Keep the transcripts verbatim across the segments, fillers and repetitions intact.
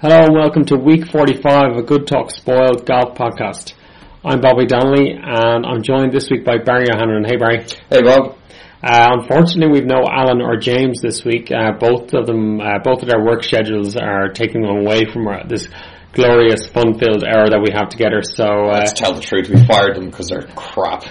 Hello and welcome to week forty-five of a Good Talk Spoiled Golf podcast. I'm Bobby Donnelly and I'm joined this week by Barry O'Hanlon. Hey Barry. Hey Bob. Uh, unfortunately, we've no Alan or James this week. Uh, both of them, uh, both of their work schedules are taking them away from our, this glorious, fun-filled hour that we have together. So uh, let's tell the truth, we fired them because they're crap.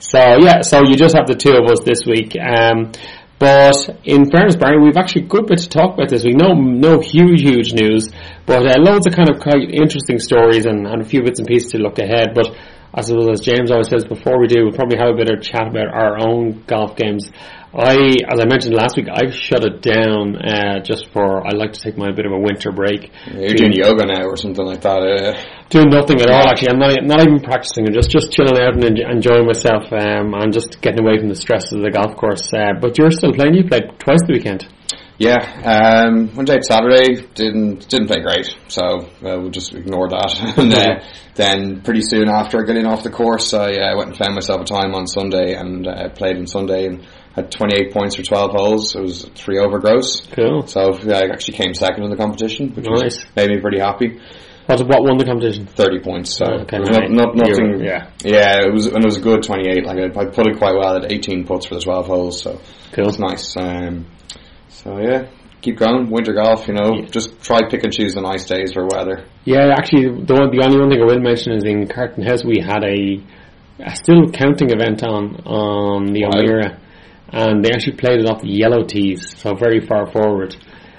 so yeah, so you just have the two of us this week. Um, but in fairness, Barry, we've actually a good bit to talk about this week. No, no huge, huge news, but uh, loads of kind of quite interesting stories and, and a few bits and pieces to look ahead. But as well as James always says, before we do, we'll probably have a bit of chat about our own golf games. I, as I mentioned last week, I've shut it down uh, just for, I like to take my bit of a winter break. Yeah, you're doing, doing yoga now or something like that. Uh. Doing nothing at all, actually. I'm not, not even practicing. I'm just, just chilling out and en- enjoying myself um, and just getting away from the stresses of the golf course. Uh, but you're still playing. You played twice the weekend. Yeah, um, one day Saturday didn't didn't play great, so uh, we'll just ignore that. and uh, then pretty soon after getting off the course, I uh, went and found myself a time on Sunday and uh, played on Sunday and had twenty-eight points for twelve holes. It was three over gross. Cool. So I actually came second in the competition, which nice. was, made me pretty happy. What won the competition? thirty points. So okay, not, not, nothing. Yeah, yeah. It was and it was a good twenty-eight. Like I, I put it quite well at eighteen putts for the twelve holes. So cool. It was nice. Um, So yeah, keep going. Winter golf, you know, yeah. Just try pick and choose the nice days for weather. Yeah, actually, the one, the only one thing I will mention is in Carton House we had a, a still counting event on on the O'Meara, and they actually played it off the yellow tees, so very far forward,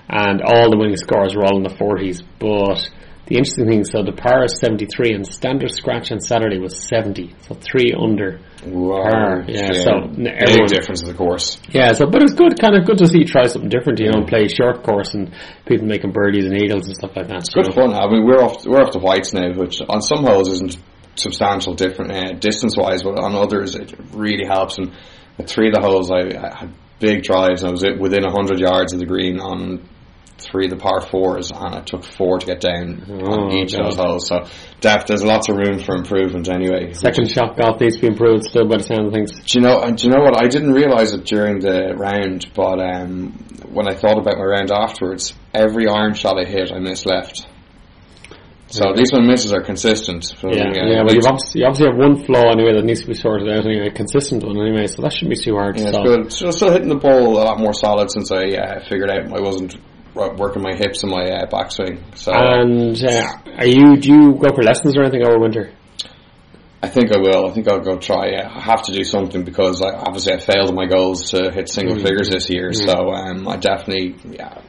and all the winning scores were all in the forties. But the interesting thing, so the par is seventy-three, and standard scratch on Saturday was seventy, so three under. Wow. Par. Yeah, yeah, so everyone, big difference in the course. Yeah, so but it's good, kind of good to see you try something different, you know, and play short course and people making birdies and eagles and stuff like that. It's good know. fun. I mean, we're off we're off the whites now, which on some holes isn't substantial different uh, distance wise, but on others it really helps. And at three of the holes, I, I had big drives, and I was within a hundred yards of the green on three of the par fours, and it took four to get down oh, on each God. of those holes. So depth, there's lots of room for improvement anyway. Second shot golf needs to be improved still by the sound of things. Do you know, and do you know what? I didn't realise it during the round, but um, when I thought about my round afterwards, every iron shot I hit, I missed left. So yeah. At least my misses are consistent. From, yeah, yeah, yeah well, you obviously, obviously have one flaw anyway that needs to be sorted out, anyway, a consistent one anyway, so that shouldn't be too hard. Yeah, to solve. It's good. So still hitting the ball a lot more solid since I uh, figured out I wasn't working my hips and my uh, backswing. So, and uh, are you? Do you go for lessons or anything over winter? I think I will. I think I'll go try. Yeah. I have to do something because I, obviously I failed my goals to hit single mm. figures this year. Mm. So um, I definitely, yeah,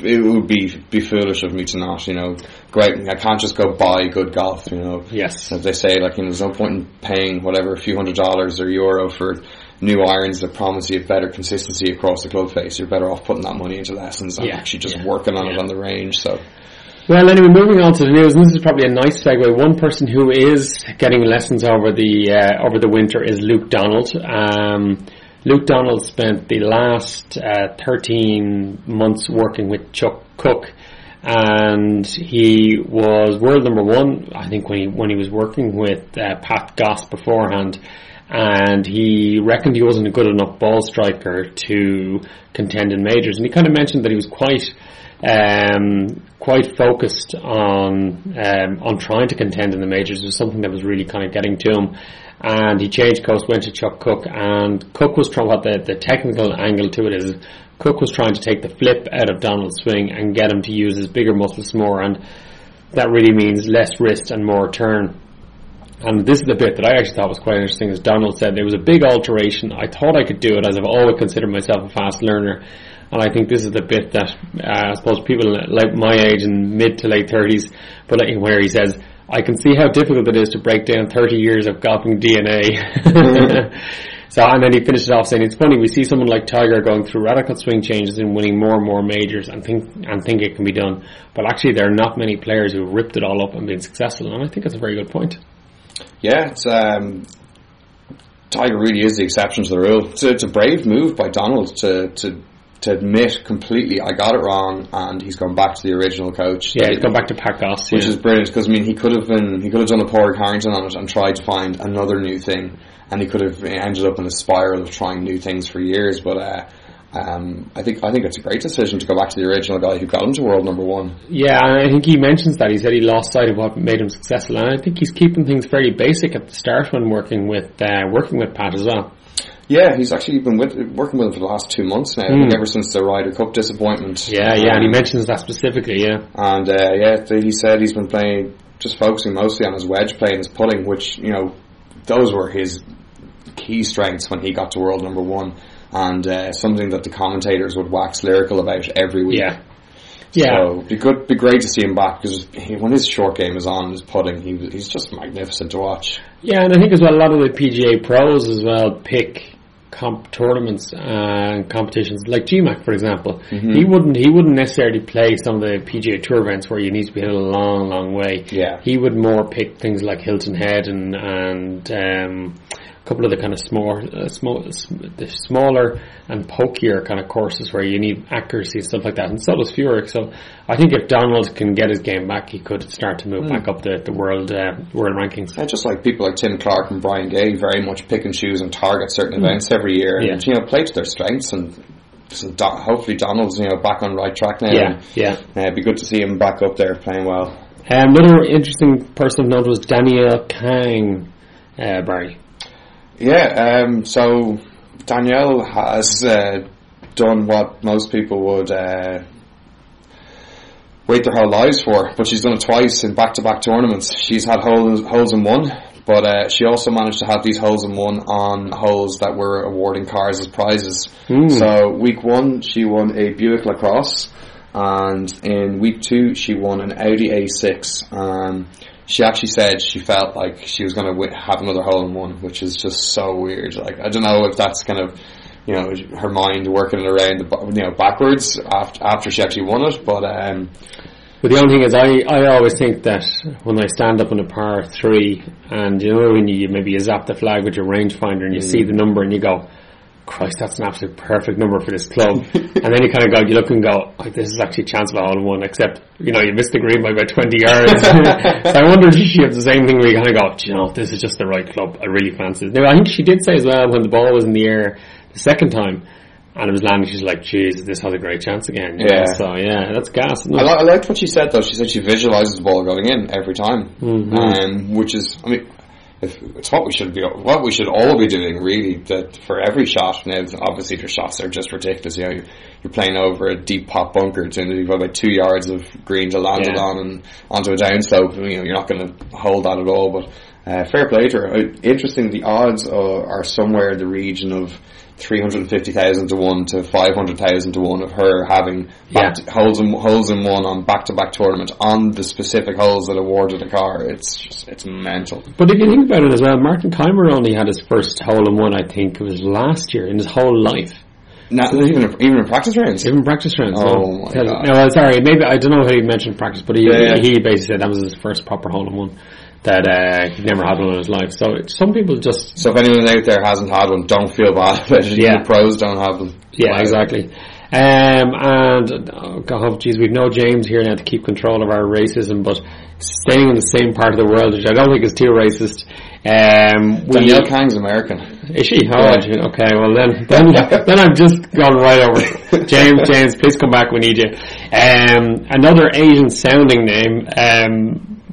it would be be foolish of me to not. You know, great. I can't just go buy good golf. You know, yes. As they say, like, you know, there's no point in paying whatever a few hundred dollars or euro for new irons that promise you better consistency across the club face. You're better off putting that money into lessons and yeah, actually just yeah, working on yeah. it on the range. So, well, anyway, moving on to the news, and this is probably a nice segue. One person who is getting lessons over the uh, over the winter is Luke Donald. Um, Luke Donald spent the last uh, thirteen months working with Chuck Cook, and he was world number one, I think, when he when he was working with uh, Pat Goss beforehand. And he reckoned he wasn't a good enough ball striker to contend in majors. And he kind of mentioned that he was quite um, quite focused on um, on trying to contend in the majors. It was something that was really kind of getting to him. And he changed course, went to Chuck Cook. And Cook was trying, what the, the technical angle to it is, Cook was trying to take the flip out of Donald's swing and get him to use his bigger muscles more. And that really means less wrist and more turn. And this is the bit that I actually thought was quite interesting. As Donald said, it was a big alteration. I thought I could do it, as I've always considered myself a fast learner. And I think this is the bit that uh, I suppose people like my age in mid to late thirties, but where he says, I can see how difficult it is to break down thirty years of golfing D N A. Mm-hmm. So, and then he finishes off saying, it's funny, we see someone like Tiger going through radical swing changes and winning more and more majors and think and think it can be done. But actually, there are not many players who have ripped it all up and been successful, and I think that's a very good point. Yeah, it's, um, Tiger really is the exception to the rule. It's a, it's a brave move by Donald to... to to admit completely, I got it wrong, and he's gone back to the original coach. Yeah, he's gone back to Pat Goss, which yeah. is brilliant, because I mean, he could have been, he could have done a Padraig Harrington on it and tried to find another new thing, and he could have ended up in a spiral of trying new things for years. But uh, um, I think I think it's a great decision to go back to the original guy who got him to world number one. Yeah, and I think he mentions that he said he lost sight of what made him successful, and I think he's keeping things very basic at the start when working with uh, working with Pat as well. Yeah, he's actually been with, working with him for the last two months now, mm. ever since the Ryder Cup disappointment. Yeah, yeah, um, and he mentions that specifically, yeah. And, uh, yeah, he said he's been playing, just focusing mostly on his wedge play and his putting, which, you know, those were his key strengths when he got to world number one, and uh, something that the commentators would wax lyrical about every week. Yeah. Yeah. So it'd be, good, be great to see him back, because he, when his short game is on, his putting, he, he's just magnificent to watch. Yeah, and I think as well, a lot of the P G A pros as well pick comp tournaments and competitions like G MAC, for example. Mm-hmm. He wouldn't he wouldn't necessarily play some of the P G A Tour events where you need to be hit a long, long way. Yeah. He would more pick things like Hilton Head and and um, a couple of the kind of small, uh, small, the smaller and pokier kind of courses where you need accuracy and stuff like that. And so does Furyk. So I think if Donald can get his game back, he could start to move mm. back up the, the world uh, world rankings. Yeah, just like people like Tim Clark and Brian Gay very much pick and choose and target certain mm. events every year and yeah. you know, play to their strengths. And so Don, hopefully Donald's you know back on the right track now. Yeah, and, yeah. Uh, it'd be good to see him back up there playing well. Um, another interesting person of note was Danielle Kang, uh, Barry. Yeah, um, so Danielle has uh, done what most people would uh, wait their whole lives for, but she's done it twice in back-to-back tournaments. She's had holes, holes in one, but uh, she also managed to have these holes in one on holes that were awarding cars as prizes. Mm. So week one, she won a Buick LaCrosse, and in week two, she won an Audi A six. Um, She actually said she felt like she was going to w- have another hole in one, which is just so weird. Like, I don't know if that's kind of, you know, her mind working it around, the, you know, backwards after, after she actually won it. But um, but the only thing is, I, I always think that when I stand up on a par three, and you know, when you maybe you zap the flag with your rangefinder and you mm. see the number and you go, Christ, that's an absolute perfect number for this club. And then you kind of go, you look and go, oh, this is actually a chance of a hole in one, except, you know, you missed the green by about twenty yards. So I wonder if she has the same thing where you kind of go, you know, this is just the right club. I really fancy it. Now, I think she did say as well when the ball was in the air the second time and it was landing, she's like, geez, this has a great chance again. You yeah. know? So, yeah, that's gas. I, li- I liked what she said, though. She said she visualises the ball going in every time, mm-hmm. um, which is, I mean, it's what we should be, what we should all be doing, really. That for every shot now, obviously their shots are just ridiculous. You know, you're playing over a deep pot bunker, and you've got about two yards of green to land yeah. it on and onto a downslope. You know, you're not going to hold that at all. But uh, fair play to her. Interesting. The odds are, are somewhere in the region of three hundred and fifty thousand to one to five hundred thousand to one of her having yeah. to, holes in holes in one on back to back tournament on the specific holes that awarded a car. It's just, it's mental. But if you think about it as well, Martin Kaymer only had his first hole in one. I think it was last year in his whole life. Not even even in practice rounds. Even practice rounds. Oh no. my god! No, well, sorry. Maybe I don't know if he mentioned practice, but he yeah, yeah. he basically said that was his first proper hole in one. That uh, he'd never had one in his life. So it, some people just... So if anyone out there hasn't had one, don't feel bad about it. Yeah. The pros don't have them. Yeah, exactly. Um, and, oh, God, geez, we've no James here now to keep control of our racism, but staying in the same part of the world, which I don't think is too racist. Um, Danielle we, Kang's American. Is she? Oh, yeah. she, okay, well then, then, then I've just gone right over. James, James, please come back, we need you. Um, another Asian-sounding name, um...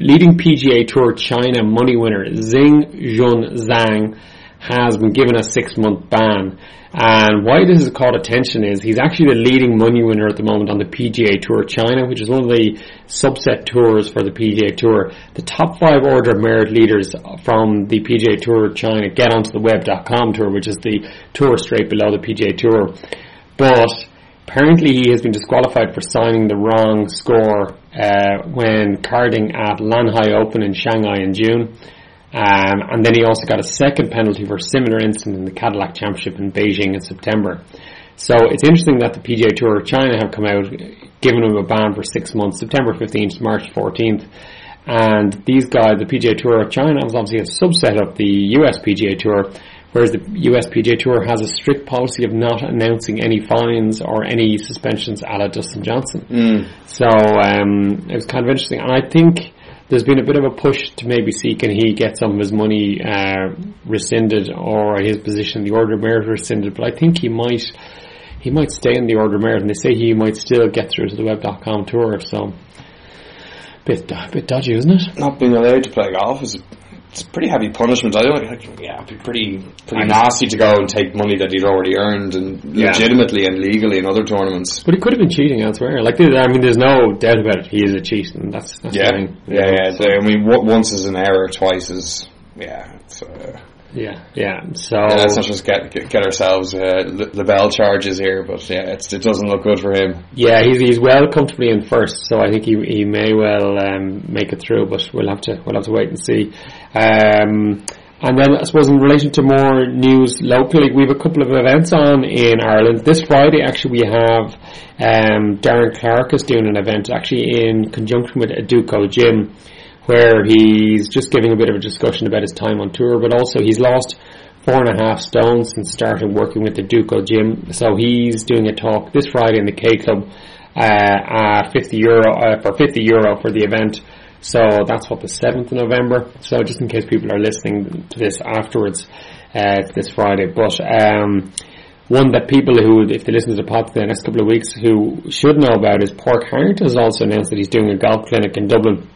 leading P G A Tour China money winner Xing Junzhang has been given a six-month ban. And why this has caught attention is he's actually the leading money winner at the moment on the P G A Tour China, which is one of the subset tours for the P G A Tour. The top five order of merit leaders from the P G A Tour China get onto the web dot com tour, which is the tour straight below the P G A Tour. But apparently he has been disqualified for signing the wrong score uh, when carding at Lanhai Open in Shanghai in June. Um, and then he also got a second penalty for a similar incident in the Cadillac Championship in Beijing in September. So it's interesting that the P G A Tour of China have come out, given him a ban for six months, September fifteenth to March fourteenth. And these guys, the P G A Tour of China, was obviously a subset of the U S P G A Tour, whereas the U S P G A Tour has a strict policy of not announcing any fines or any suspensions a la Dustin Johnson. Mm. So um, it was kind of interesting. And I think there's been a bit of a push to maybe see can he get some of his money uh, rescinded or his position in the Order of Merit rescinded. But I think he might he might stay in the Order of Merit, and they say he might still get through to the web dot com tour. So bit a bit dodgy, isn't it? Not being allowed to play golf is it's pretty heavy punishment. I don't like, yeah, it'd be pretty pretty nasty to go and take money that he'd already earned and legitimately yeah. and legally in other tournaments. But he could have been cheating elsewhere. Like, I mean, there's no doubt about it. He is a cheat, and that's, that's yeah. the thing. Yeah, know. yeah. So, I mean, what, once is an error, twice is yeah. It's, uh, yeah, yeah. So yeah, let's not just get get, get ourselves uh, the, the bell charges here, but yeah, it's, it doesn't look good for him. Yeah, he's he's well comfortably in first, so I think he he may well um, make it through, but we'll have to we'll have to wait and see. Um, and then I suppose in relation to more news locally, we have a couple of events on in Ireland this Friday. Actually, we have um, Darren Clark is doing an event actually in conjunction with Educogym, where he's just giving a bit of a discussion about his time on tour, but also he's lost four and a half stones since starting working with the Educogym. So he's doing a talk this Friday in the K Club uh, uh, fifty euro, uh, for fifty euro for the event. So that's what, the seventh of November. So just in case people are listening to this afterwards, uh, this Friday. But um, one that people who, if they listen to the pod for the next couple of weeks, who should know about is Padraig Harrington has also announced that he's doing a golf clinic in Dublin.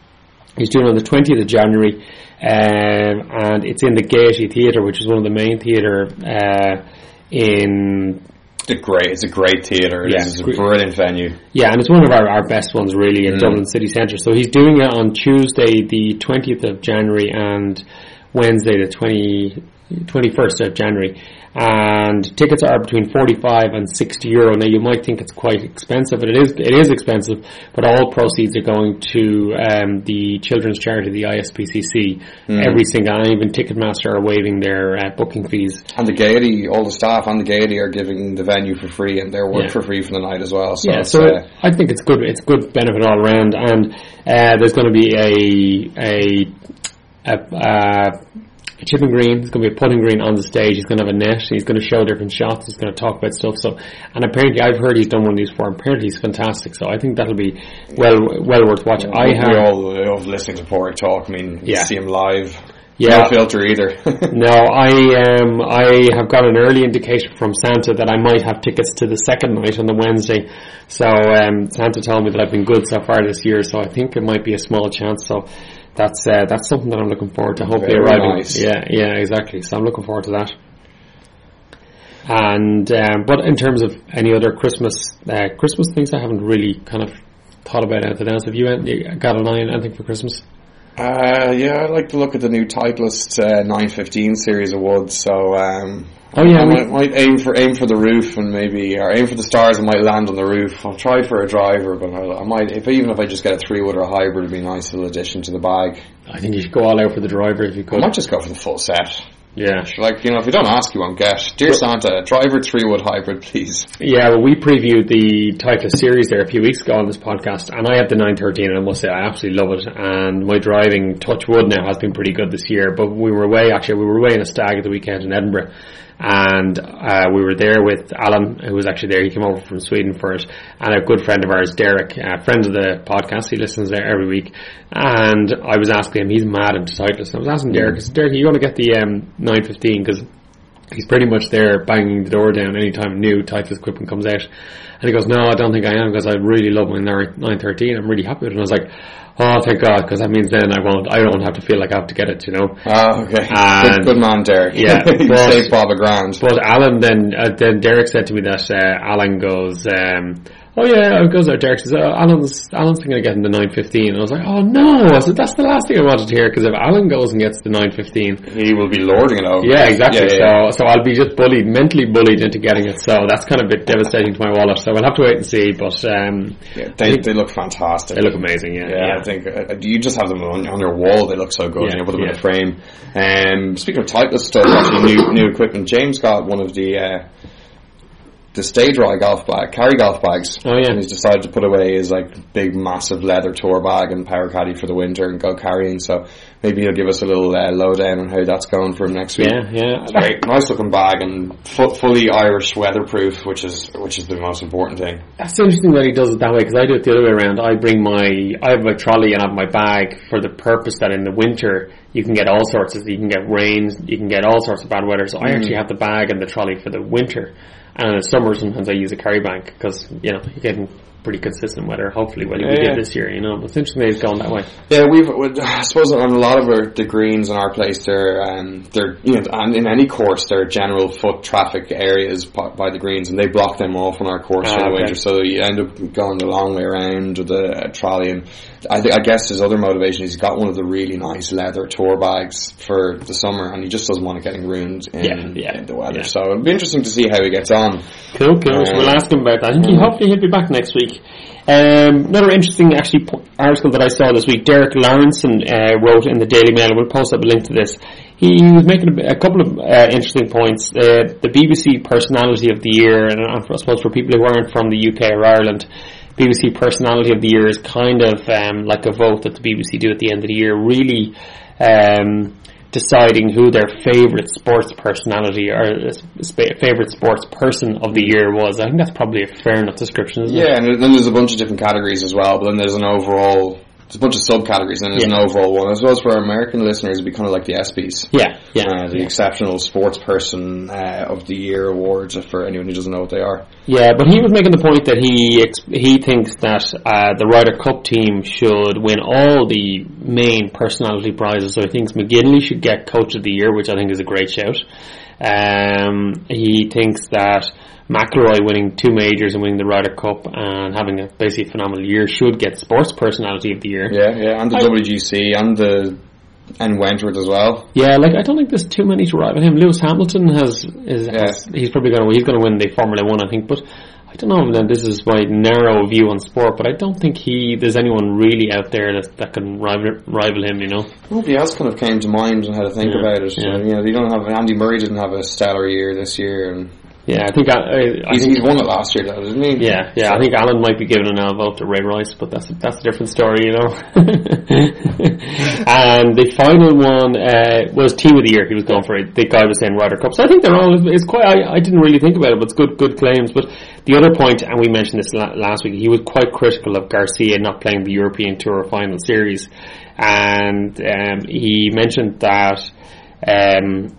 He's doing it on the twentieth of January, um, and it's in the Gaiety Theatre, which is one of the main theatre uh, in... It's a great, it's a great theatre. Yeah, it's a brilliant venue. Yeah, and it's one of our, our best ones, really, in mm. Dublin City Centre. So he's doing it on Tuesday, the twentieth of January, and Wednesday, the twenty, twenty-first of January. And tickets are between forty-five and sixty euro. Now, you might think it's quite expensive, but it is it is expensive, but all proceeds are going to um, the children's charity, the I S P C C. Mm. Every single, and even Ticketmaster are waiving their uh, booking fees. And the Gaiety, all the staff on the Gaiety are giving the venue for free and their work yeah. for free for the night as well. So yeah, so uh, I think it's good. It's good benefit all around. And uh, there's going to be a... a, a, a A chipping green, it's going to be a putting green on the stage. He's going to have a net, he's going to show different shots, he's going to talk about stuff. So, and apparently I've heard he's done one of these before, apparently he's fantastic, so I think that'll be well well worth watching. Yeah, I have we all love listening to Padraig talk. I mean, yeah. see him live, yeah. no filter either. no I um, I have got an early indication from Santa that I might have tickets to the second night on the Wednesday, so um, Santa told me that I've been good so far this year, so I think it might be a small chance. So That's uh, that's something that I'm looking forward to. Hopefully Very arriving. Nice. Yeah, yeah, exactly. So I'm looking forward to that. And um, but in terms of any other Christmas uh, Christmas things, I haven't really kind of thought about anything else. Have you got an eye on anything for Christmas? Uh, yeah, I like to look at the new Titleist uh, nine fifteen series awards. So um, oh yeah, I might, might aim for aim for the roof and maybe or aim for the stars and might land on the roof. I'll try for a driver, but I, I might if even if I just get a three wood or a hybrid, it'd be a nice little addition to the bag. I think you should go all out for the driver if you could. I might just go for the full set. Yeah, like, you know, if you don't ask, you won't get. Dear Santa, driver three wood hybrid, please. Yeah, well, we previewed the Titleist series there a few weeks ago on this podcast, and I had the nine thirteen, and I must say I absolutely love it. And my driving, touch wood now, has been pretty good this year. But we were away actually, we were away in a stag at the weekend in Edinburgh, and uh, we were there with Alan, who was actually there. He came over from Sweden for it, and a good friend of ours, Derek, a friend of the podcast, he listens there every week. And I was asking him, he's mad into Titleist, and I was asking Derek, I said, Derek, are you going to get the um, nine fifteen, because he's pretty much there banging the door down any time new Titleist equipment comes out. And he goes, no, I don't think I am, because I really love my nine thirteen, I'm really happy with it. And I was like, oh, thank God, because that means then I won't, I don't have to feel like I have to get it, you know. Oh, okay. Good, good man, Derek. Yeah. But, save Bob a grand. But Alan then, uh, then Derek said to me that uh, Alan goes, um, oh yeah, I goes out. Derek says, oh, Alan's Alan's thinking of getting the nine fifteen, and I was like, oh no, I said that's the last thing I wanted to hear, because if Alan goes and gets the nine fifteen, he will be lording it over. Yeah, exactly. Yeah, yeah, so yeah. so I'll be just bullied, mentally bullied into getting it. So that's kind of a bit devastating to my wallet. So we'll have to wait and see. But um, yeah, they they look fantastic. They look amazing. Yeah, yeah. yeah. I think uh, you just have them on, on your wall. They look so good. Yeah, you know, put them yeah. in a frame. Um, speaking of Titleist stuff, actually new new equipment. James got one of the. Uh, The stage rye golf bag, carry golf bags. Oh yeah. And he's decided to put away his like big, massive leather tour bag and power caddy for the winter and go carrying. So maybe he'll give us a little uh, lowdown on how that's going for him next week. Yeah, yeah. It's very nice looking bag and f- fully Irish weatherproof, which is which is the most important thing. That's interesting that he does it that way, because I do it the other way around. I bring my, I have my trolley and I have my bag for the purpose that in the winter you can get all sorts of, you can get rains, you can get all sorts of bad weather. So mm. I actually have the bag and the trolley for the winter. And in the summer, sometimes I use a carry bank because, you know, you're getting pretty consistent weather, hopefully, what yeah, we yeah. did this year, you know. But it's interesting that it's gone that way. Yeah, we've, I suppose on a lot of our, the greens in our place, they're, um, they're, you know, and in any course, they're general foot traffic areas by the greens, and they block them off on our course ah, for the okay. winter. So you end up going the long way around with the uh, trolley. And I, th- I guess his other motivation is he's got one of the really nice leather tour bags for the summer, and he just doesn't want it getting ruined in, yeah, yeah, in the weather. Yeah. So it'll be interesting to see how he gets on. Cool, cool. Um, so we'll ask him about that. I think he, hopefully he'll be back next week. Um, another interesting actually article that I saw this week, Derek Lawrenson uh, wrote in the Daily Mail, and we'll post up a link to this. He was making a, a couple of uh, interesting points. Uh, the B B C Personality of the Year, and I suppose for people who aren't from the U K or Ireland, B B C Personality of the Year is kind of um, like a vote that the B B C do at the end of the year, really um, deciding who their favourite sports personality or favourite sports person of the year was. I think that's probably a fair enough description, isn't yeah, it? Yeah, and then there's a bunch of different categories as well, but then there's an overall... There's a bunch of subcategories, and there's yeah. an overall one. I suppose for our American listeners, it'd be kind of like the ESPYs. Yeah, yeah. Uh, the yeah. Exceptional Sports Person uh, of the Year awards, for anyone who doesn't know what they are. Yeah, but he was making the point that he ex- he thinks that uh, the Ryder Cup team should win all the main personality prizes. So he thinks McGinley should get Coach of the Year, which I think is a great shout. Um, he thinks that McIlroy winning two majors and winning the Ryder Cup and having a basically phenomenal year should get Sports Personality of the Year. Yeah, yeah, and the I, W G C and the and Wentworth as well. Yeah, like I don't think there's too many to rival him. Lewis Hamilton has is yeah. has, he's probably going to he's going to win the Formula One, I think, but I don't know. Then this is my narrow view on sport, but I don't think he there's anyone really out there that that can rival, rival him. You know, nobody else kind of came to mind and had to think yeah, about it. So, yeah. You know, they don't have Andy Murray didn't have a stellar year this year, and. Yeah, I think I, I he's, think he's won it last year, though, didn't he? Yeah, yeah. I think Alan might be giving an elbow to Ray Rice, but that's that's a different story, you know. And the final one uh, was Team of the Year. He was going for it. The guy was saying Ryder Cup. So I think they're all. It's quite. I, I didn't really think about it, but it's good, good claims. But the other point, and we mentioned this last week, he was quite critical of Garcia not playing the European Tour Final Series, and um, he mentioned that. Um,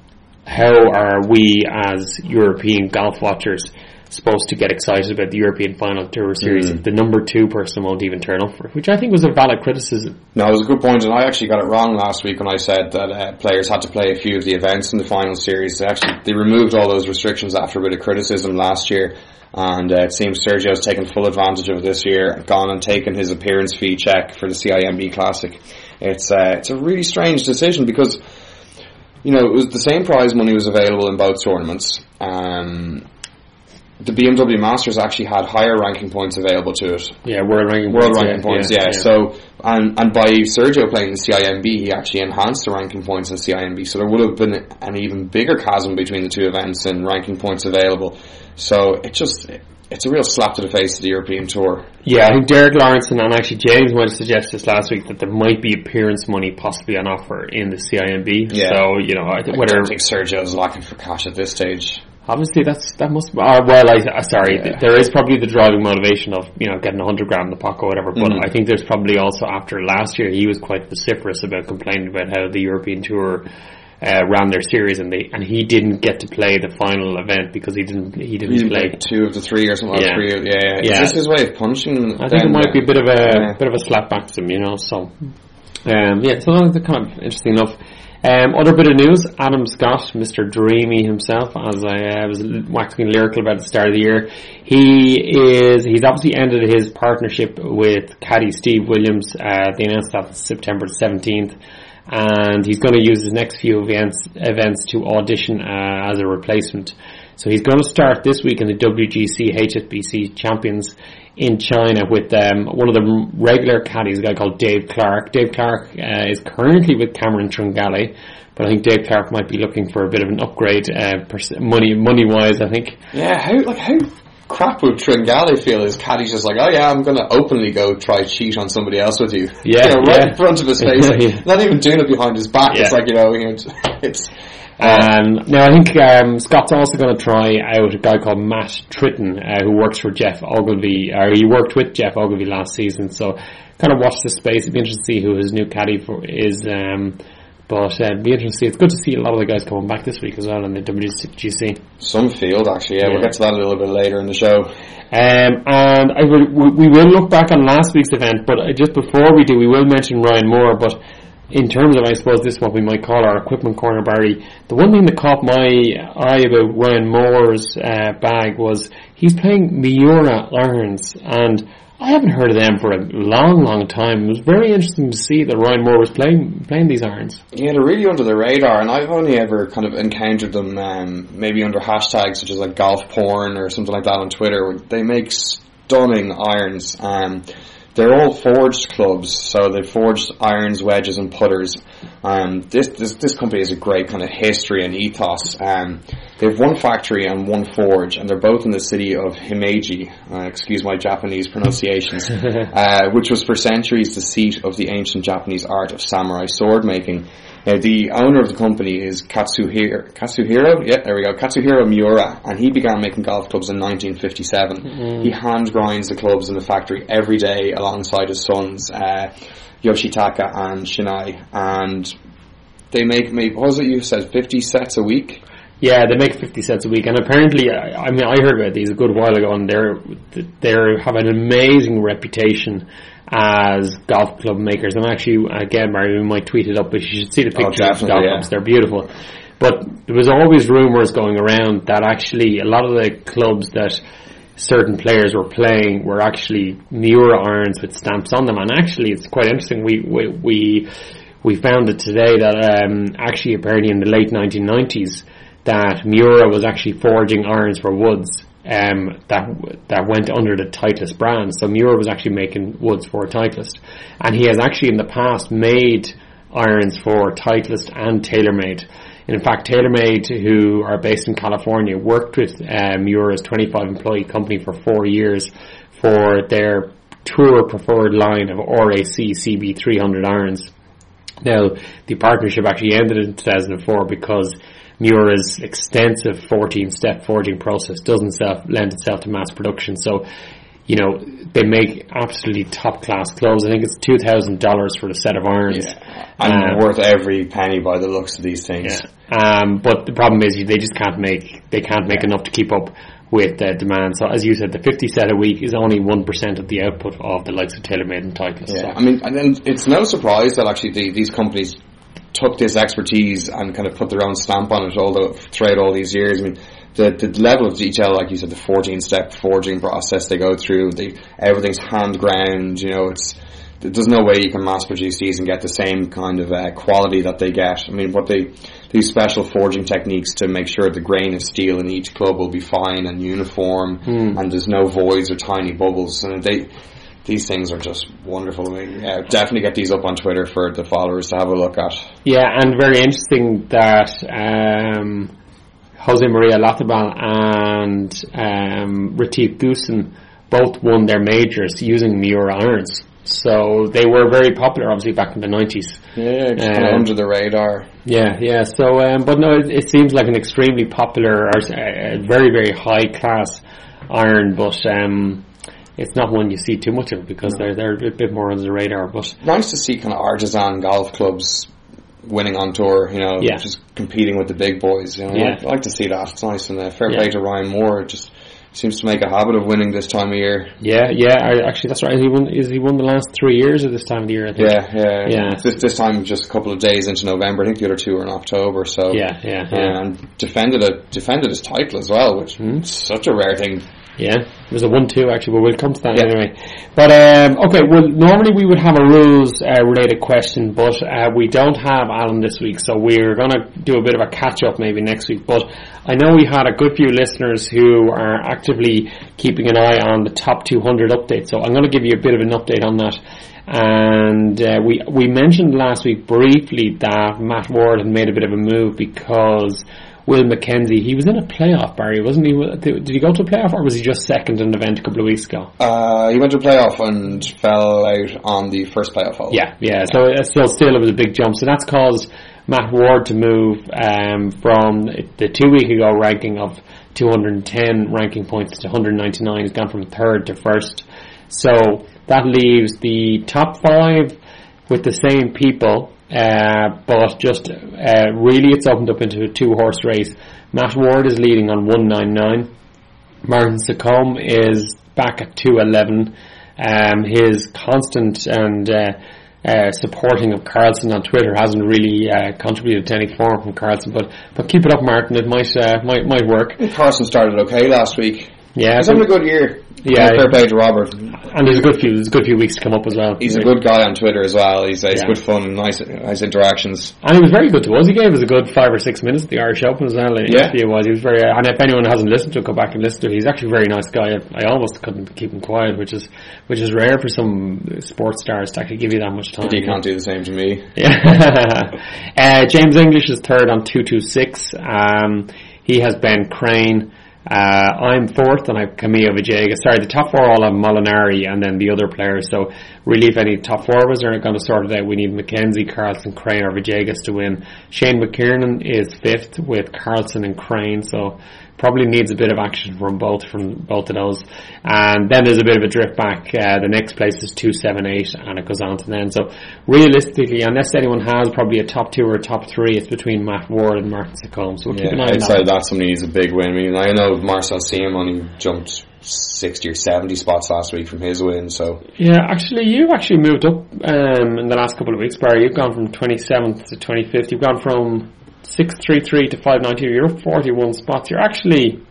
How are we as European golf watchers supposed to get excited about the European Final Tour Series mm. if the number two person won't even turn up for it? Which I think was a valid criticism. No, it was a good point, and I actually got it wrong last week when I said that uh, players had to play a few of the events in the Final Series. They actually they removed all those restrictions after a bit of criticism last year. And uh, it seems Sergio's taken full advantage of it this year, gone and taken his appearance fee check for the C I M B Classic. It's uh, it's a really strange decision because... You know, it was the same prize money was available in both tournaments. Um, the B M W Masters actually had higher ranking points available to it. Yeah, world ranking world points. World ranking yeah, points, yeah. yeah. yeah. So, and, and by Sergio playing the C I M B, he actually enhanced the ranking points in C I M B. So there would have been an even bigger chasm between the two events in ranking points available. So it just... It, It's a real slap to the face of the European Tour. Yeah, I think Derek Lawrenson and actually James might have suggested this last week that there might be appearance money possibly on offer in the C I M B. Yeah. So, you know, I, th- I whether don't think Sergio's lacking for cash at this stage. Obviously, that's that must be... Uh, well, I, uh, sorry, yeah. th- there is probably the driving motivation of, you know, getting one hundred grand in the pocket or whatever, but mm-hmm. I think there's probably also, after last year, he was quite vociferous about complaining about how the European Tour... Uh, ran their series and they and he didn't get to play the final event because he didn't he didn't, he didn't play two of the three or something. Yeah, three of, yeah, yeah. yeah. Is this his way of punching? I think it might be a bit of a yeah. bit of a slap back to him, you know. So, um, yeah, so that's kind of interesting enough. Um, other bit of news, Adam Scott, Mister Dreamy himself, as I uh, was waxing lyrical about at the start of the year, he is, he's obviously ended his partnership with caddy Steve Williams. Uh, they announced that September seventeenth, and he's going to use his next few events, events to audition uh, as a replacement. So he's going to start this week in the W G C H S B C Champions in China with um, one of the regular caddies, a guy called Dave Clark. Dave Clark uh, is currently with Cameron Tringale, but I think Dave Clark might be looking for a bit of an upgrade, uh, pers- money money wise. I think. Yeah, how like how crap would Tringale feel? His caddy's just like, oh yeah, I'm going to openly go try cheat on somebody else with you. Yeah, you know, right yeah. in front of his face, like, yeah. not even doing it behind his back. Yeah. It's like you know, it's. Um, now I think um, Scott's also going to try out a guy called Matt Tritton, uh, who works for Geoff Ogilvy, or he worked with Geoff Ogilvy last season. So kind of watch the space. It'd be interesting to see who his new caddy for is. Um, but uh, it'd be interesting to see. It's good to see a lot of the guys coming back this week as well in the W G C. Some field actually. Yeah, yeah. We'll get to that a little bit later in the show. Um, and I will, we will look back on last week's event, but just before we do, we will mention Ryan Moore, but. In terms of, I suppose, this is what we might call our equipment corner, Barry. The one thing that caught my eye about Ryan Moore's uh, bag was he's playing Miura irons, and I haven't heard of them for a long, long time. It was very interesting to see that Ryan Moore was playing playing these irons. Yeah, they're really under the radar, and I've only ever kind of encountered them um, maybe under hashtags such as like golf porn or something like that on Twitter. They make stunning irons. Um, They're all forged clubs, so they forged irons, wedges, and putters. Um, this, this this company has a great kind of history and ethos. Um, they have one factory and one forge, and they're both in the city of Himeji, uh, excuse my Japanese pronunciations, uh, which was for centuries the seat of the ancient Japanese art of samurai sword making. Now, the owner of the company is Katsuhiro, Katsuhiro? Yeah, there we go, Katsuhiro Miura, and he began making golf clubs in nineteen fifty-seven. Mm-hmm. He hand grinds the clubs in the factory every day alongside his sons, uh, Yoshitaka and Shinai, and they make, maybe, what was it you said, fifty sets a week? Yeah, they make fifty sets a week, and apparently, I mean, I heard about these a good while ago, and they're, they have an amazing reputation as golf club makers. And actually, again, Mary, we might tweet it up, but you should see the pictures oh, of the golf yeah. clubs. They're beautiful. But there was always rumours going around that actually a lot of the clubs that certain players were playing were actually Miura irons with stamps on them. And actually, it's quite interesting. We... we, we, we found it today that um, actually, apparently, in the late nineteen nineties, that Miura was actually forging irons for Woods um, that that went under the Titleist brand. So Miura was actually making Woods for Titleist. And he has actually in the past made irons for Titleist and TaylorMade. In fact, TaylorMade, who are based in California, worked with uh, Miura's twenty-five employee company for four years for their tour preferred line of R A C C B three hundred irons. Now, the partnership actually ended in two thousand four because Miura's extensive fourteen-step forging process doesn't self, lend itself to mass production. So, you know, they make absolutely top-class clubs. I think it's two thousand dollars for the set of irons. Yeah. And um, worth every penny by the looks of these things. Yeah. Um, but the problem is they just can't make, they can't make yeah. enough to keep up with the uh, demand. So as you said, the fifty set a week is only one percent of the output of the likes of TaylorMade and Titleist. Yeah, so. I mean, and then it's no surprise that actually the, these companies took this expertise and kind of put their own stamp on it all the, throughout all these years. I mean, the, the level of detail, like you said, the fourteen-step forging process they go through, the, everything's hand-ground, you know, it's there's no way you can mass-produce these and get the same kind of uh, quality that they get. I mean, what they these special forging techniques to make sure the grain of steel in each club will be fine and uniform mm. and there's no voids or tiny bubbles. And they... These things are just wonderful. I mean, yeah, definitely get these up on Twitter for the followers to have a look at. Yeah, and very interesting that um, Jose Maria Latibal and um, Retief Goosen both won their majors using Miura irons. So they were very popular, obviously, back in the nineties. Yeah, just um, kind of under the radar. Yeah, yeah. So, um, but no, it, it seems like an extremely popular, or uh, very, very high-class iron, but... Um, It's not one you see too much of because no. they're they're a bit more under the radar. But nice to see kind of artisan golf clubs winning on tour, you know, yeah. just competing with the big boys. You know, yeah. I like, like to see that. It's nice, and uh, fair yeah. play to Ryan Moore. Just seems to make a habit of winning this time of year. Yeah, yeah. Actually, that's right. He won. Is he won the last three years at this time of the year? I think. Yeah, yeah, yeah. This, this time, just a couple of days into November. I think the other two were in October. So yeah, yeah, yeah. yeah and defended a defended his title as well, which mm. is such a rare thing. Yeah, it was a one two actually, but we'll come to that yeah. anyway. But um, okay, well, normally we would have a rules uh, related question, but uh, we don't have Alan this week, so we're going to do a bit of a catch up maybe next week. But I know we had a good few listeners who are actively keeping an eye on the top two hundred update, so I'm going to give you a bit of an update on that. And uh, we we mentioned last week briefly that Matt Ward had made a bit of a move because Will McKenzie, he was in a playoff, Barry, wasn't he? Did he go to a playoff, or was he just second in an event a couple of weeks ago? Uh, he went to a playoff and fell out on the first playoff hole. Yeah, yeah, so, so still it was a big jump. So that's caused Matt Ward to move um, from the two-week ago ranking of two hundred ten ranking points to one hundred ninety-nine. He's gone from third to first. So that leaves the top five with the same people. Uh, but just uh, really it's opened up into a two horse race. Matt Ward is leading on one ninety-nine. Martin Sacombe is back at two eleven. Um, his constant and uh, uh, supporting of Carlson on Twitter hasn't really uh, contributed to any form from Carlson, but, but keep it up, Martin. It might uh, might might work. Carlson started okay last week. Yeah, he's having a good year. Yeah, fair play to Robert. And there's a good few, there's a good few weeks to come up as well. He's a good guy on Twitter as well. He's, he's yeah. good fun, nice, nice interactions. And he was very good to us. He gave us a good five or six minutes at the Irish Open as well. Like yeah, he was. He was very. And if anyone hasn't listened to it, go back and listen to it. He's actually a very nice guy. I almost couldn't keep him quiet, which is which is rare for some sports stars to actually give you that much time. But you can't do the same to me. Yeah. uh, James English is third on two two six. Um, he has Ben Crane. Uh, I'm fourth and I have Camille Vijega. Sorry, the top four all have Molinari and then the other players. So really, if any top four of us are going to sort it out, we need McKenzie, Carlson, Crane or Vijegas to win. Shane McKiernan is fifth with Carlson and Crane, so probably needs a bit of action from both from both of those. And then there's a bit of a drift back. Uh, the next place is two seven eight and it goes on to then. So realistically, unless anyone has probably a top two or a top three, it's between Matt Ward and Martin Sacombe. So we'll yeah, keep an eye on that. Outside that, somebody needs a big win. I mean, I know Marcel Simon jumped sixty or seventy spots last week from his win. So yeah, actually you actually moved up um, in the last couple of weeks, Barry. You've gone from twenty-seventh to twenty-fifth. You've gone from six thirty-three to five ninety. You're up forty-one spots. You're actually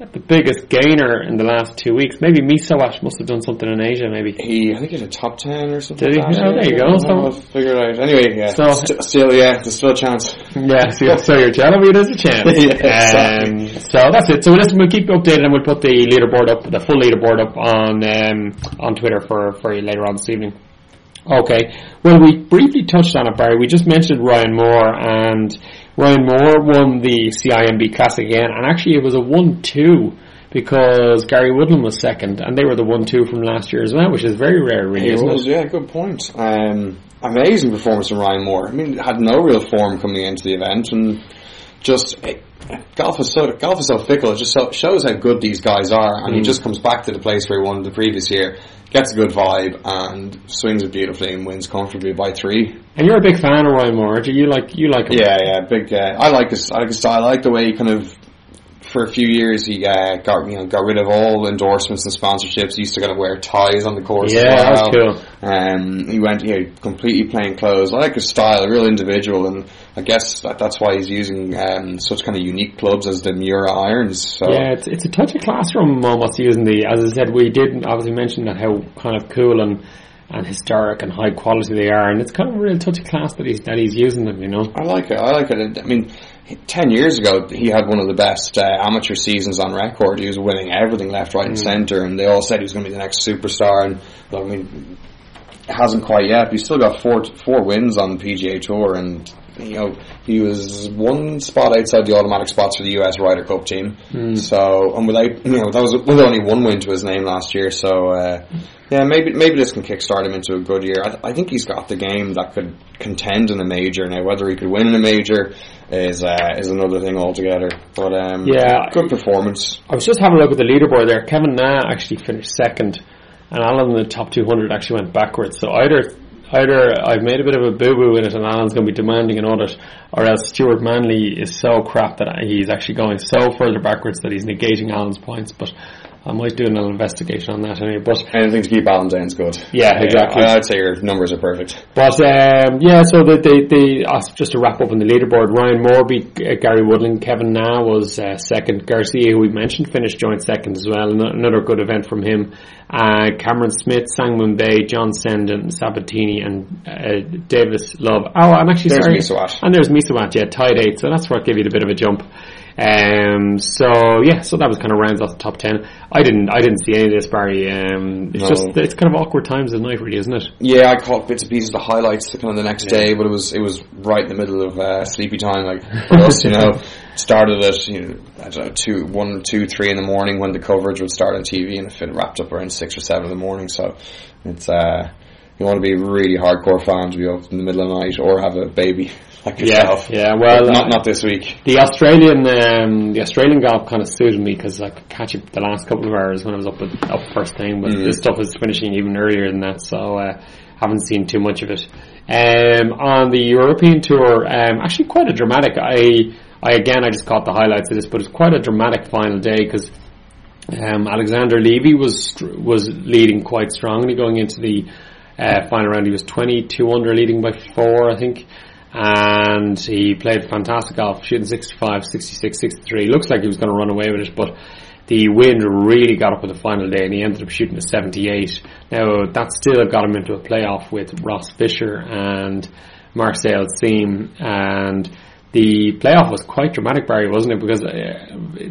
the biggest gainer in the last two weeks. Maybe Misowash must have done something in Asia. Maybe he, I think he had a top ten or something. Did he? Like that. Oh, there you go. So I'll figure it out. Anyway, yeah. So St- still, yeah, there's still a chance. Yeah. So, so you're telling me there's a chance. Yeah, um, exactly. So that's it. So listen, we'll keep updated and we'll put the leaderboard up, the full leaderboard up on um, on Twitter for for you later on this evening. Okay. Well, we briefly touched on it, Barry. We just mentioned Ryan Moore, and Ryan Moore won the C I M B Classic again, and actually it was a one two because Gary Woodland was second, and they were the one two from last year as well, which is very rare, really. It was, yeah, good point. Um, amazing performance from Ryan Moore. I mean, had no real form coming into the event, and just it, golf is so golf is so fickle. It just so, shows how good these guys are, and mm. he just comes back to the place where he won the previous year. Gets a good vibe and swings it beautifully and wins comfortably by three. And you're a big fan of Ryan Moore. Do you like you like him? Yeah, yeah, big. Uh, I like his. I like his style. I like the way he kind of, for a few years, he uh, got you know got rid of all endorsements and sponsorships. He used to kind of wear ties on the course. Yeah, as well. That was cool. Um, he went you know completely plain clothes. I like his style, a real individual, and I guess that, that's why he's using um, such kind of unique clubs as the Miura irons. So. Yeah, it's it's a touch of classroom almost using the. As I said, we did obviously mention that how kind of cool and. and historic and high quality they are, and it's kind of a real touch of class that he's, that he's using them, you know. I like it, I like it. I mean, ten years ago, he had one of the best uh, amateur seasons on record. He was winning everything left, right mm. and centre, and they all said he was going to be the next superstar, and, well, I mean, hasn't quite yet, but he's still got four four wins on the P G A Tour, and, you know, he was one spot outside the automatic spots for the U S Ryder Cup team, mm. so, and without, you know, that was with only one win to his name last year, so, uh, yeah, maybe maybe this can kickstart him into a good year. I, th- I think he's got the game that could contend in a major. Now, whether he could win in a major is uh, is another thing altogether. But um, yeah, good performance. I was just having a look at the leaderboard there. Kevin Na actually finished second, and Alan in the top two hundred actually went backwards. So either either I've made a bit of a boo-boo in it and Alan's going to be demanding an audit, or else Stuart Manley is so crap that he's actually going so further backwards that he's negating Alan's points. But I might do an investigation on that anyway. But anything to keep Alan down is good. Yeah, exactly. Yeah, I'd say your numbers are perfect. But um, yeah, so the, the, the, just to wrap up on the leaderboard, Ryan Moore beat uh, Gary Woodland. Kevin Na was uh, second. Garcia, who we mentioned, finished joint second as well. Another good event from him. Uh, Cameron Smith, Sangmun Bay, John Senden, Sabatini, and uh, Davis Love. Oh, I'm actually there's sorry. There's Misawat. And there's Misawat, yeah, tied eight. So that's what gave you a bit of a jump. Um, so yeah, so that was kind of rounds off the top ten. I didn't, I didn't see any of this, Barry. Um, it's no. just, it's kind of awkward times of the night, really, isn't it? Yeah, I caught bits and pieces of the highlights kind of the next yeah. day, but it was, it was right in the middle of uh, sleepy time, like for us, you know. Started at you know, I don't know two, one, two, three in the morning when the coverage would start on T V, and it wrapped up around six or seven in the morning. So it's uh, you want to be a really hardcore fan to be up in the middle of the night or have a baby. Like yourself. Yeah, yeah. Well, not, uh, not this week. The Australian, um, the Australian golf kind of suited me because I could catch up the last couple of hours when I was up with, up first thing, but mm. this stuff is finishing even earlier than that, so uh, haven't seen too much of it. Um, on the European Tour, um, actually quite a dramatic. I, I again, I just caught the highlights of this, but it's quite a dramatic final day because um, Alexander Levy was was leading quite strongly going into the uh, final round. He was twenty-two under, leading by four, I think. And he played fantastic golf, shooting sixty-five, sixty-six, sixty-three. Looks like he was going to run away with it, but the wind really got up on the final day and he ended up shooting a seventy-eight. Now, that still got him into a playoff with Ross Fisher and Marcel Seam. And the playoff was quite dramatic, Barry, wasn't it? Because uh,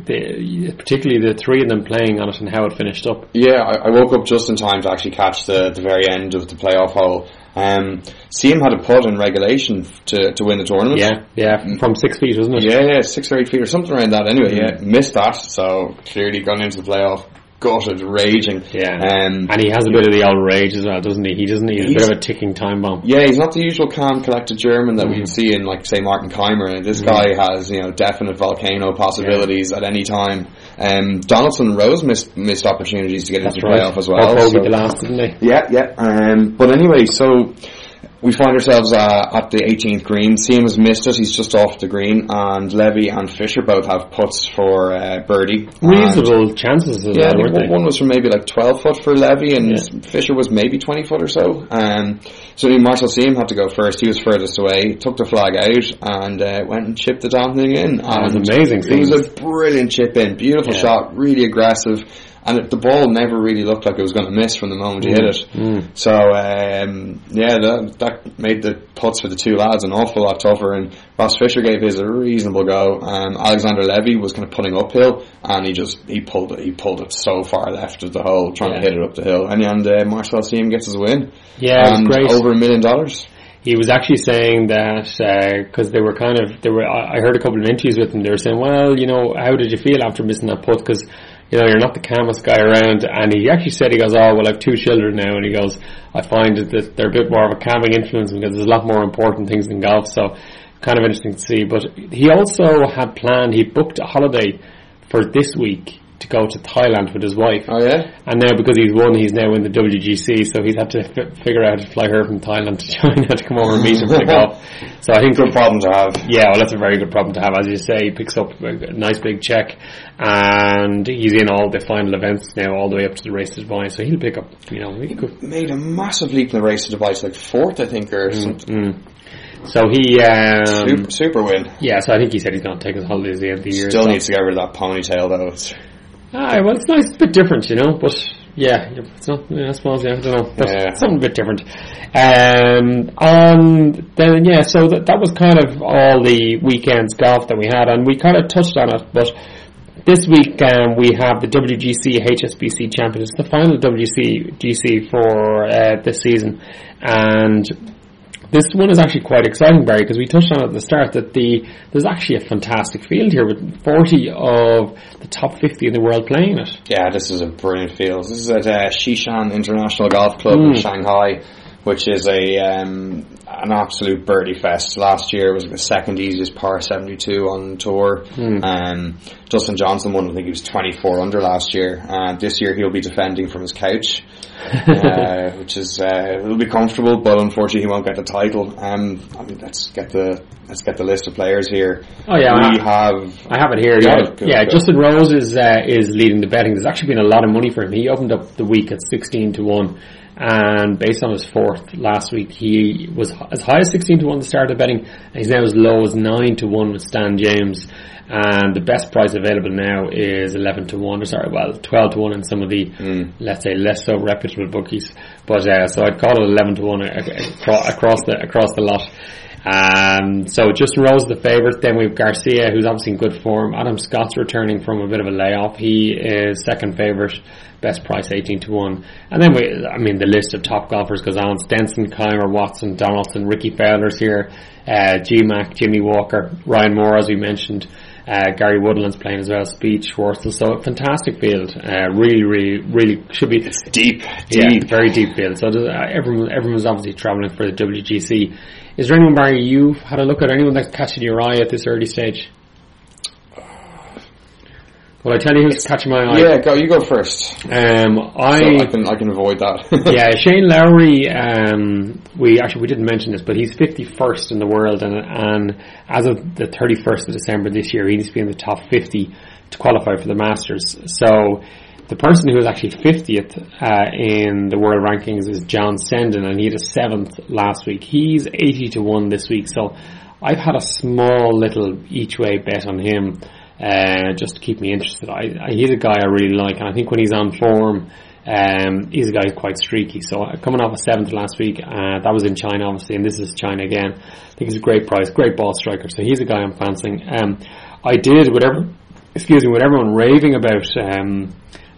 the, particularly the three of them playing on it and how it finished up. Yeah, I, I woke up just in time to actually catch the, the very end of the playoff hole. Um, Seam had a putt in regulation to to win the tournament. Yeah, yeah, from six feet, wasn't it? Yeah, yeah, six or eight feet or something around that. Anyway, mm-hmm. yeah, missed that. So clearly gone into the playoff. Gutted, raging. Yeah, um, and he has a bit of the old rage as well, doesn't he? He doesn't need a bit of a ticking time bomb. Yeah, he's not the usual calm, collected German that mm. we would see in, like, say, Martin Kaymer. This mm. guy has, you know, definite volcano possibilities yeah. at any time. Um, Donaldson Rose missed missed opportunities to get That's into the right. playoff as well. That's so. The last, didn't he? Yeah, yeah. Um, but anyway, so we find ourselves uh, at the eighteenth green. Seam has missed it. He's just off the green. And Levy and Fisher both have putts for uh, birdie. Reasonable and chances as yeah, well, weren't they? One was from maybe like twelve foot for Levy and yeah. Fisher was maybe twenty foot or so. Um, so Marcel Seam had to go first. He was furthest away. Took the flag out and uh, went and chipped the damn thing in. That was amazing. It was a brilliant chip in. Beautiful yeah. shot. Really aggressive. And the ball never really looked like it was going to miss from the moment he mm. hit it. Mm. So, um, yeah, that, that made the putts for the two lads an awful lot tougher. And Ross Fisher gave his a reasonable go. Um, Alexander Levy was kind of putting uphill, and he just he pulled it. He pulled it so far left of the hole, trying yeah. to hit it up the hill. And, and uh, Marcel Seam gets his win. Yeah, it was great. Over a million dollars. He was actually saying that because uh, they were kind of they were. I heard a couple of interviews with him. They were saying, "Well, you know, how did you feel after missing that putt?" Because you know, you're not the calmest guy around. And he actually said, he goes, oh, well, I have two children now. And he goes, I find that they're a bit more of a calming influence because there's a lot more important things than golf. So kind of interesting to see. But he also had planned, he booked a holiday for this week to go to Thailand with his wife. Oh, yeah? And now because he's won, he's now in the W G C. So he's had to f- figure out how to fly her from Thailand to China to come over and meet him for the golf. So I think good problem to have. Yeah, well, that's a very good problem to have. As you say, he picks up a nice big check. And he's in all the final events now, all the way up to the race to Dubai. So he'll pick up, you know, he could made a massive leap in the race to Dubai. It's like fourth, I think, or mm, something. Mm. So he um, super, super win. Yeah, so I think he said he's going to take his holidays at the end of the year. Still needs to get rid of that ponytail, though. Ah, well, it's nice, it's a bit different, you know, but yeah, it's not, you know, I suppose, yeah, I don't know, that's yeah. something a bit different. Um, and then, yeah, so that, that was kind of all the weekend's golf that we had, and we kind of touched on it, but this week um, we have the W G C H S B C Champions, the final W G C for uh, this season, and this one is actually quite exciting, Barry, because we touched on it at the start that the there's actually a fantastic field here with forty of the top fifty in the world playing it. Yeah, this is a brilliant field. This is at uh, Shishan International Golf Club mm. in Shanghai, which is a um, an absolute birdie fest. Last year it was the second easiest par seventy-two on tour. Mm. Um, Dustin Johnson won, I think he was twenty-four under last year, and uh, this year he'll be defending from his couch, uh, which is uh, it'll be comfortable, but unfortunately he won't get the title. Um, I mean, let's get the let's get the list of players here. Oh yeah, we I, have. I have it here. Yeah, yeah, good, yeah good. Justin Rose is uh, is leading the betting. There's actually been a lot of money for him. He opened up the week at sixteen to one. And based on his fourth last week, he was as high as sixteen to one at the start of the betting, and he's now as low as nine to one with Stan James. And the best price available now is eleven to one, or sorry, well, twelve to one in some of the, mm. let's say, less so reputable bookies. But, uh, so I'd call it eleven to one across the, across the lot. Um, so Justin Rose is the favourite. Then we've Garcia, who's obviously in good form. Adam Scott's returning from a bit of a layoff. He is second favourite, best price eighteen to one. And then we, I mean, the list of top golfers goes on. Stenson, Kaymer, Watson, Donaldson, Ricky Fowler's here, uh, G Mac, Jimmy Walker, Ryan Moore, as we mentioned, uh, Gary Woodland's playing as well, Speed, Schwartzel. So a fantastic field. Uh, really, really, really should be it's deep, yeah, deep, very deep field. So uh, everyone, everyone's obviously travelling for the W G C. Is there anyone, Barry, you've had a look at, anyone that's catching your eye at this early stage? Well, I tell you who's it's, catching my eye. Yeah, go. You go first. Um, I, so I can I can avoid that. Yeah, Shane Lowry. Um, we actually we didn't mention this, but he's fifty-first in the world, and and as of the thirty-first of December this year, he needs to be in the top fifty to qualify for the Masters. So the person who is actually fiftieth uh, in the world rankings is John Senden, and he had a seventh last week. He's eighty to one this week. So I've had a small little each way bet on him. Uh, just to keep me interested. I, I, he's a guy I really like, and I think when he's on form, um, he's a guy who's quite streaky. So uh, coming off a seventh last week, uh, that was in China obviously, and this is China again. I think he's a great price, great ball striker. So he's a guy I'm fancying. Um, I did whatever, excuse me, with everyone raving about um,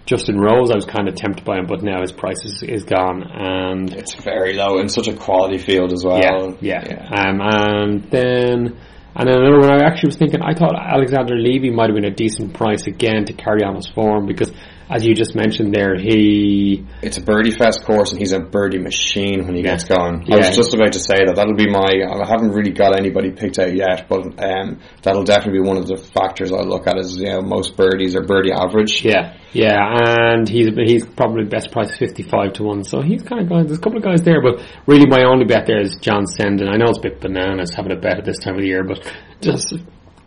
Justin Rose, I was kind of tempted by him, but now his price is, is gone, and it's very low in such a quality field as well. Yeah, yeah. yeah. Um, and then. And then another one I actually was thinking, I thought Alexander Levy might have been a decent price again to carry on his form, because as you just mentioned there, he... It's a birdie fest course, and he's a birdie machine when he yeah. gets going. Yeah. I was just about to say that. That'll be my... I haven't really got anybody picked out yet, but um, that'll definitely be one of the factors I look at is, you know, most birdies are birdie average. Yeah, yeah, and he's he's probably best price fifty-five to one, so he's kind of going... There's a couple of guys there, but really my only bet there is John Senden. I know it's a bit bananas having a bet at this time of the year, but just...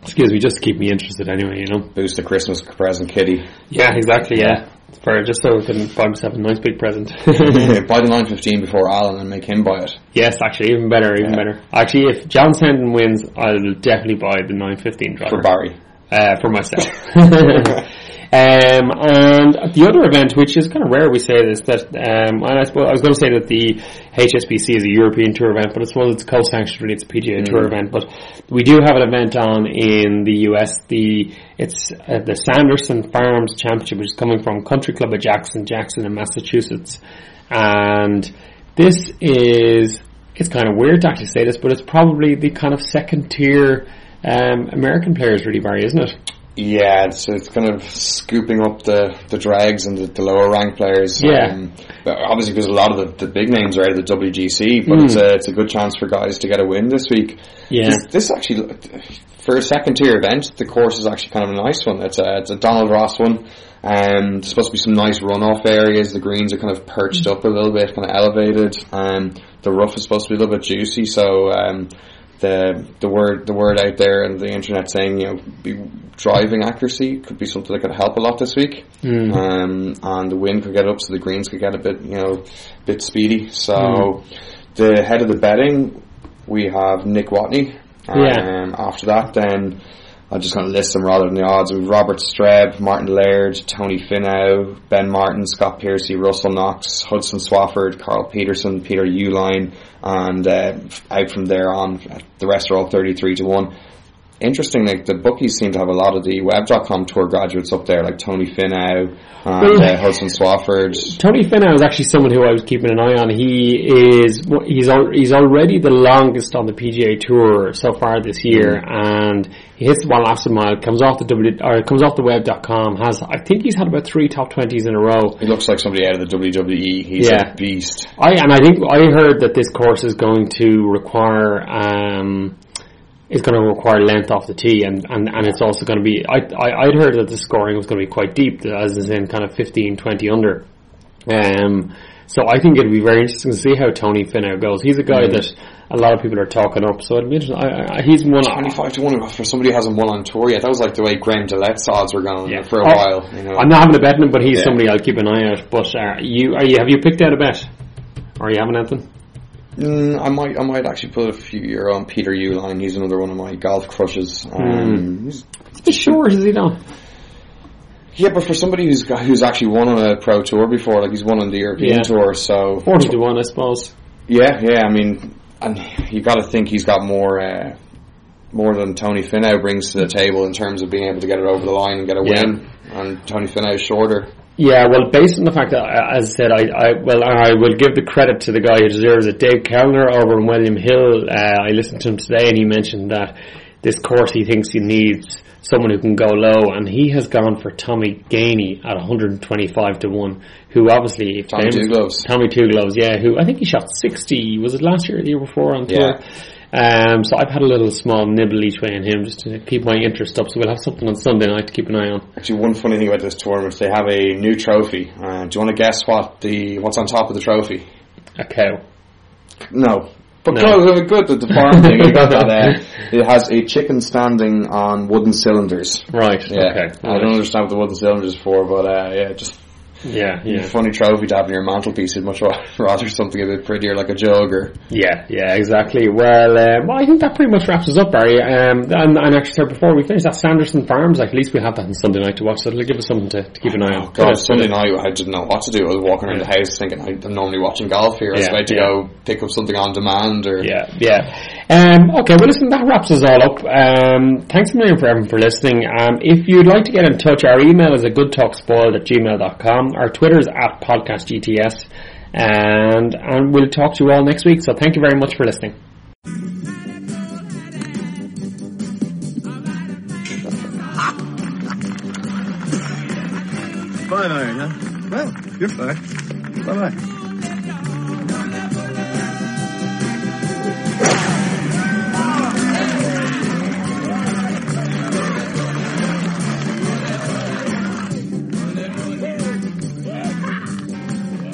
Excuse me, just to keep me interested anyway, you know. Boost the Christmas present, kitty. Yeah, exactly, yeah. For just so I can buy myself a nice big present. Yeah, buy the nine fifteen before Alan and make him buy it. Yes, actually, even better, even yeah. better. Actually, if John Senden wins, I'll definitely buy the nine fifteen driver. For Barry. Uh, for myself. Um, and the other event, which is kind of rare we say this, that um, and I suppose I was going to say that the H S B C is a European Tour event, but it's one that's co-sanctioned, really. It's a P G A mm-hmm. Tour event, but we do have an event on in the U S. The it's uh, the Sanderson Farms Championship, which is coming from Country Club of Jackson, Jackson in Massachusetts, and this is it's kind of weird to actually say this, but it's probably the kind of second tier um, American players, really, Barry, isn't it? Yeah, it's it's kind of scooping up the, the drags and the, the lower rank players. Yeah, um, but obviously because a lot of the, the big names are out of the W G C, but mm. it's a it's a good chance for guys to get a win this week. Yeah, this, this actually for a second tier event, the course is actually kind of a nice one. It's a it's a Donald Ross one. Um, there's supposed to be some nice runoff areas. The greens are kind of perched up a little bit, kind of elevated. Um, the rough is supposed to be a little bit juicy, so. Um, The the word the word out there and the internet saying, you know, be driving accuracy could be something that could help a lot this week. Mm. Um, and the wind could get up, so the greens could get a bit, you know, a bit speedy. So mm. the head of the betting, we have Nick Watney. Um, yeah. After that, then I'm just going to list them rather than the odds. We've Robert Streb, Martin Laird, Tony Finau, Ben Martin, Scott Piercy, Russell Knox, Hudson Swafford, Carl Peterson, Peter Uline, and uh, out from there on, the rest are all thirty-three to one. Interestingly, the bookies seem to have a lot of the web dot com tour graduates up there, like Tony Finau and uh, Hudson Swafford. Tony Finau is actually someone who I was keeping an eye on. He is he's al- he's already the longest on the P G A Tour so far this year, and he hits the one last mile, comes off the w- or comes off the web dot com. Has I think he's had about three top twenties in a row. He looks like somebody out of the W W E. He's yeah. a beast. I and I think I heard that this course is going to require. Um, is going to require length off the tee, and, and, and it's also going to be, I, I, I'd heard that the scoring was going to be quite deep, as is in kind of fifteen, twenty under. Um, so I think it'll be very interesting to see how Tony Finau goes. He's a guy mm. that a lot of people are talking up, so it'd be interesting. I, I, he's one twenty-five to one for somebody who hasn't won on tour yet. That was like the way Graham Dillette's odds were going yeah. for a I, while. You know. I'm not having a bet on him, but he's yeah. somebody I'll keep an eye out. But uh, you, are you, have you picked out a bet? Or are you having anything? Mm, I might I might actually put a few euro on Peter Uline. He's another one of my golf crushes. Um, mm. He's the short, is he not? Yeah, but for somebody who's got, who's actually won on a pro tour before, like he's won on the European yeah. tour, so forty to one, I suppose. Yeah, yeah. I mean, and you got to think he's got more uh, more than Tony Finau brings to the table in terms of being able to get it over the line and get a yeah. win. And Tony Finau's shorter. Yeah, well, based on the fact that, as I said, I, I well, I will give the credit to the guy who deserves it, Dave Kellner over in William Hill. Uh, I listened to him today, and he mentioned that this course he thinks he needs someone who can go low, and he has gone for Tommy Gainey at one twenty-five to one, who obviously... Tommy Two Gloves. Tommy Two Gloves, yeah, who I think he shot sixty, was it last year or the year before on tour? Yeah. Um, so I've had a little small nibble each way in him just to keep my interest up, so we'll have something on Sunday night to keep an eye on. Actually, one funny thing about this tournament, they have a new trophy. Uh, do you want to guess what the what's on top of the trophy? A cow. No. But no. Close, good at the farm thing. You got that, uh, it has a chicken standing on wooden cylinders. Right, yeah. Okay. I don't understand what the wooden cylinders are for, but uh, yeah, just... Yeah, yeah. Funny trophy to have in your mantelpiece. You'd much rather something a bit prettier, like a jug or. Yeah, yeah, exactly. Well, um, well, I think that pretty much wraps us up, Barry. Um, and, and actually, before we finish, that Sanderson Farms, like, at least we have that on Sunday night to watch, so it'll give us something to, to keep an eye on. God, Sunday night, I didn't know what to do. I was walking around yeah. the house thinking, I'm normally watching golf here. I was yeah, about to yeah. go pick up something on demand or. Yeah, yeah. Um, okay, well, listen, that wraps us all up. Um, thanks a million for everyone for listening. Um, if you'd like to get in touch, our email is a good talk spoiled at gmail dot com. Our Twitter is at Podcast G T S, and, and we'll talk to you all next week. So thank you very much for listening. Five iron, huh? Well, you're fine. Bye-bye.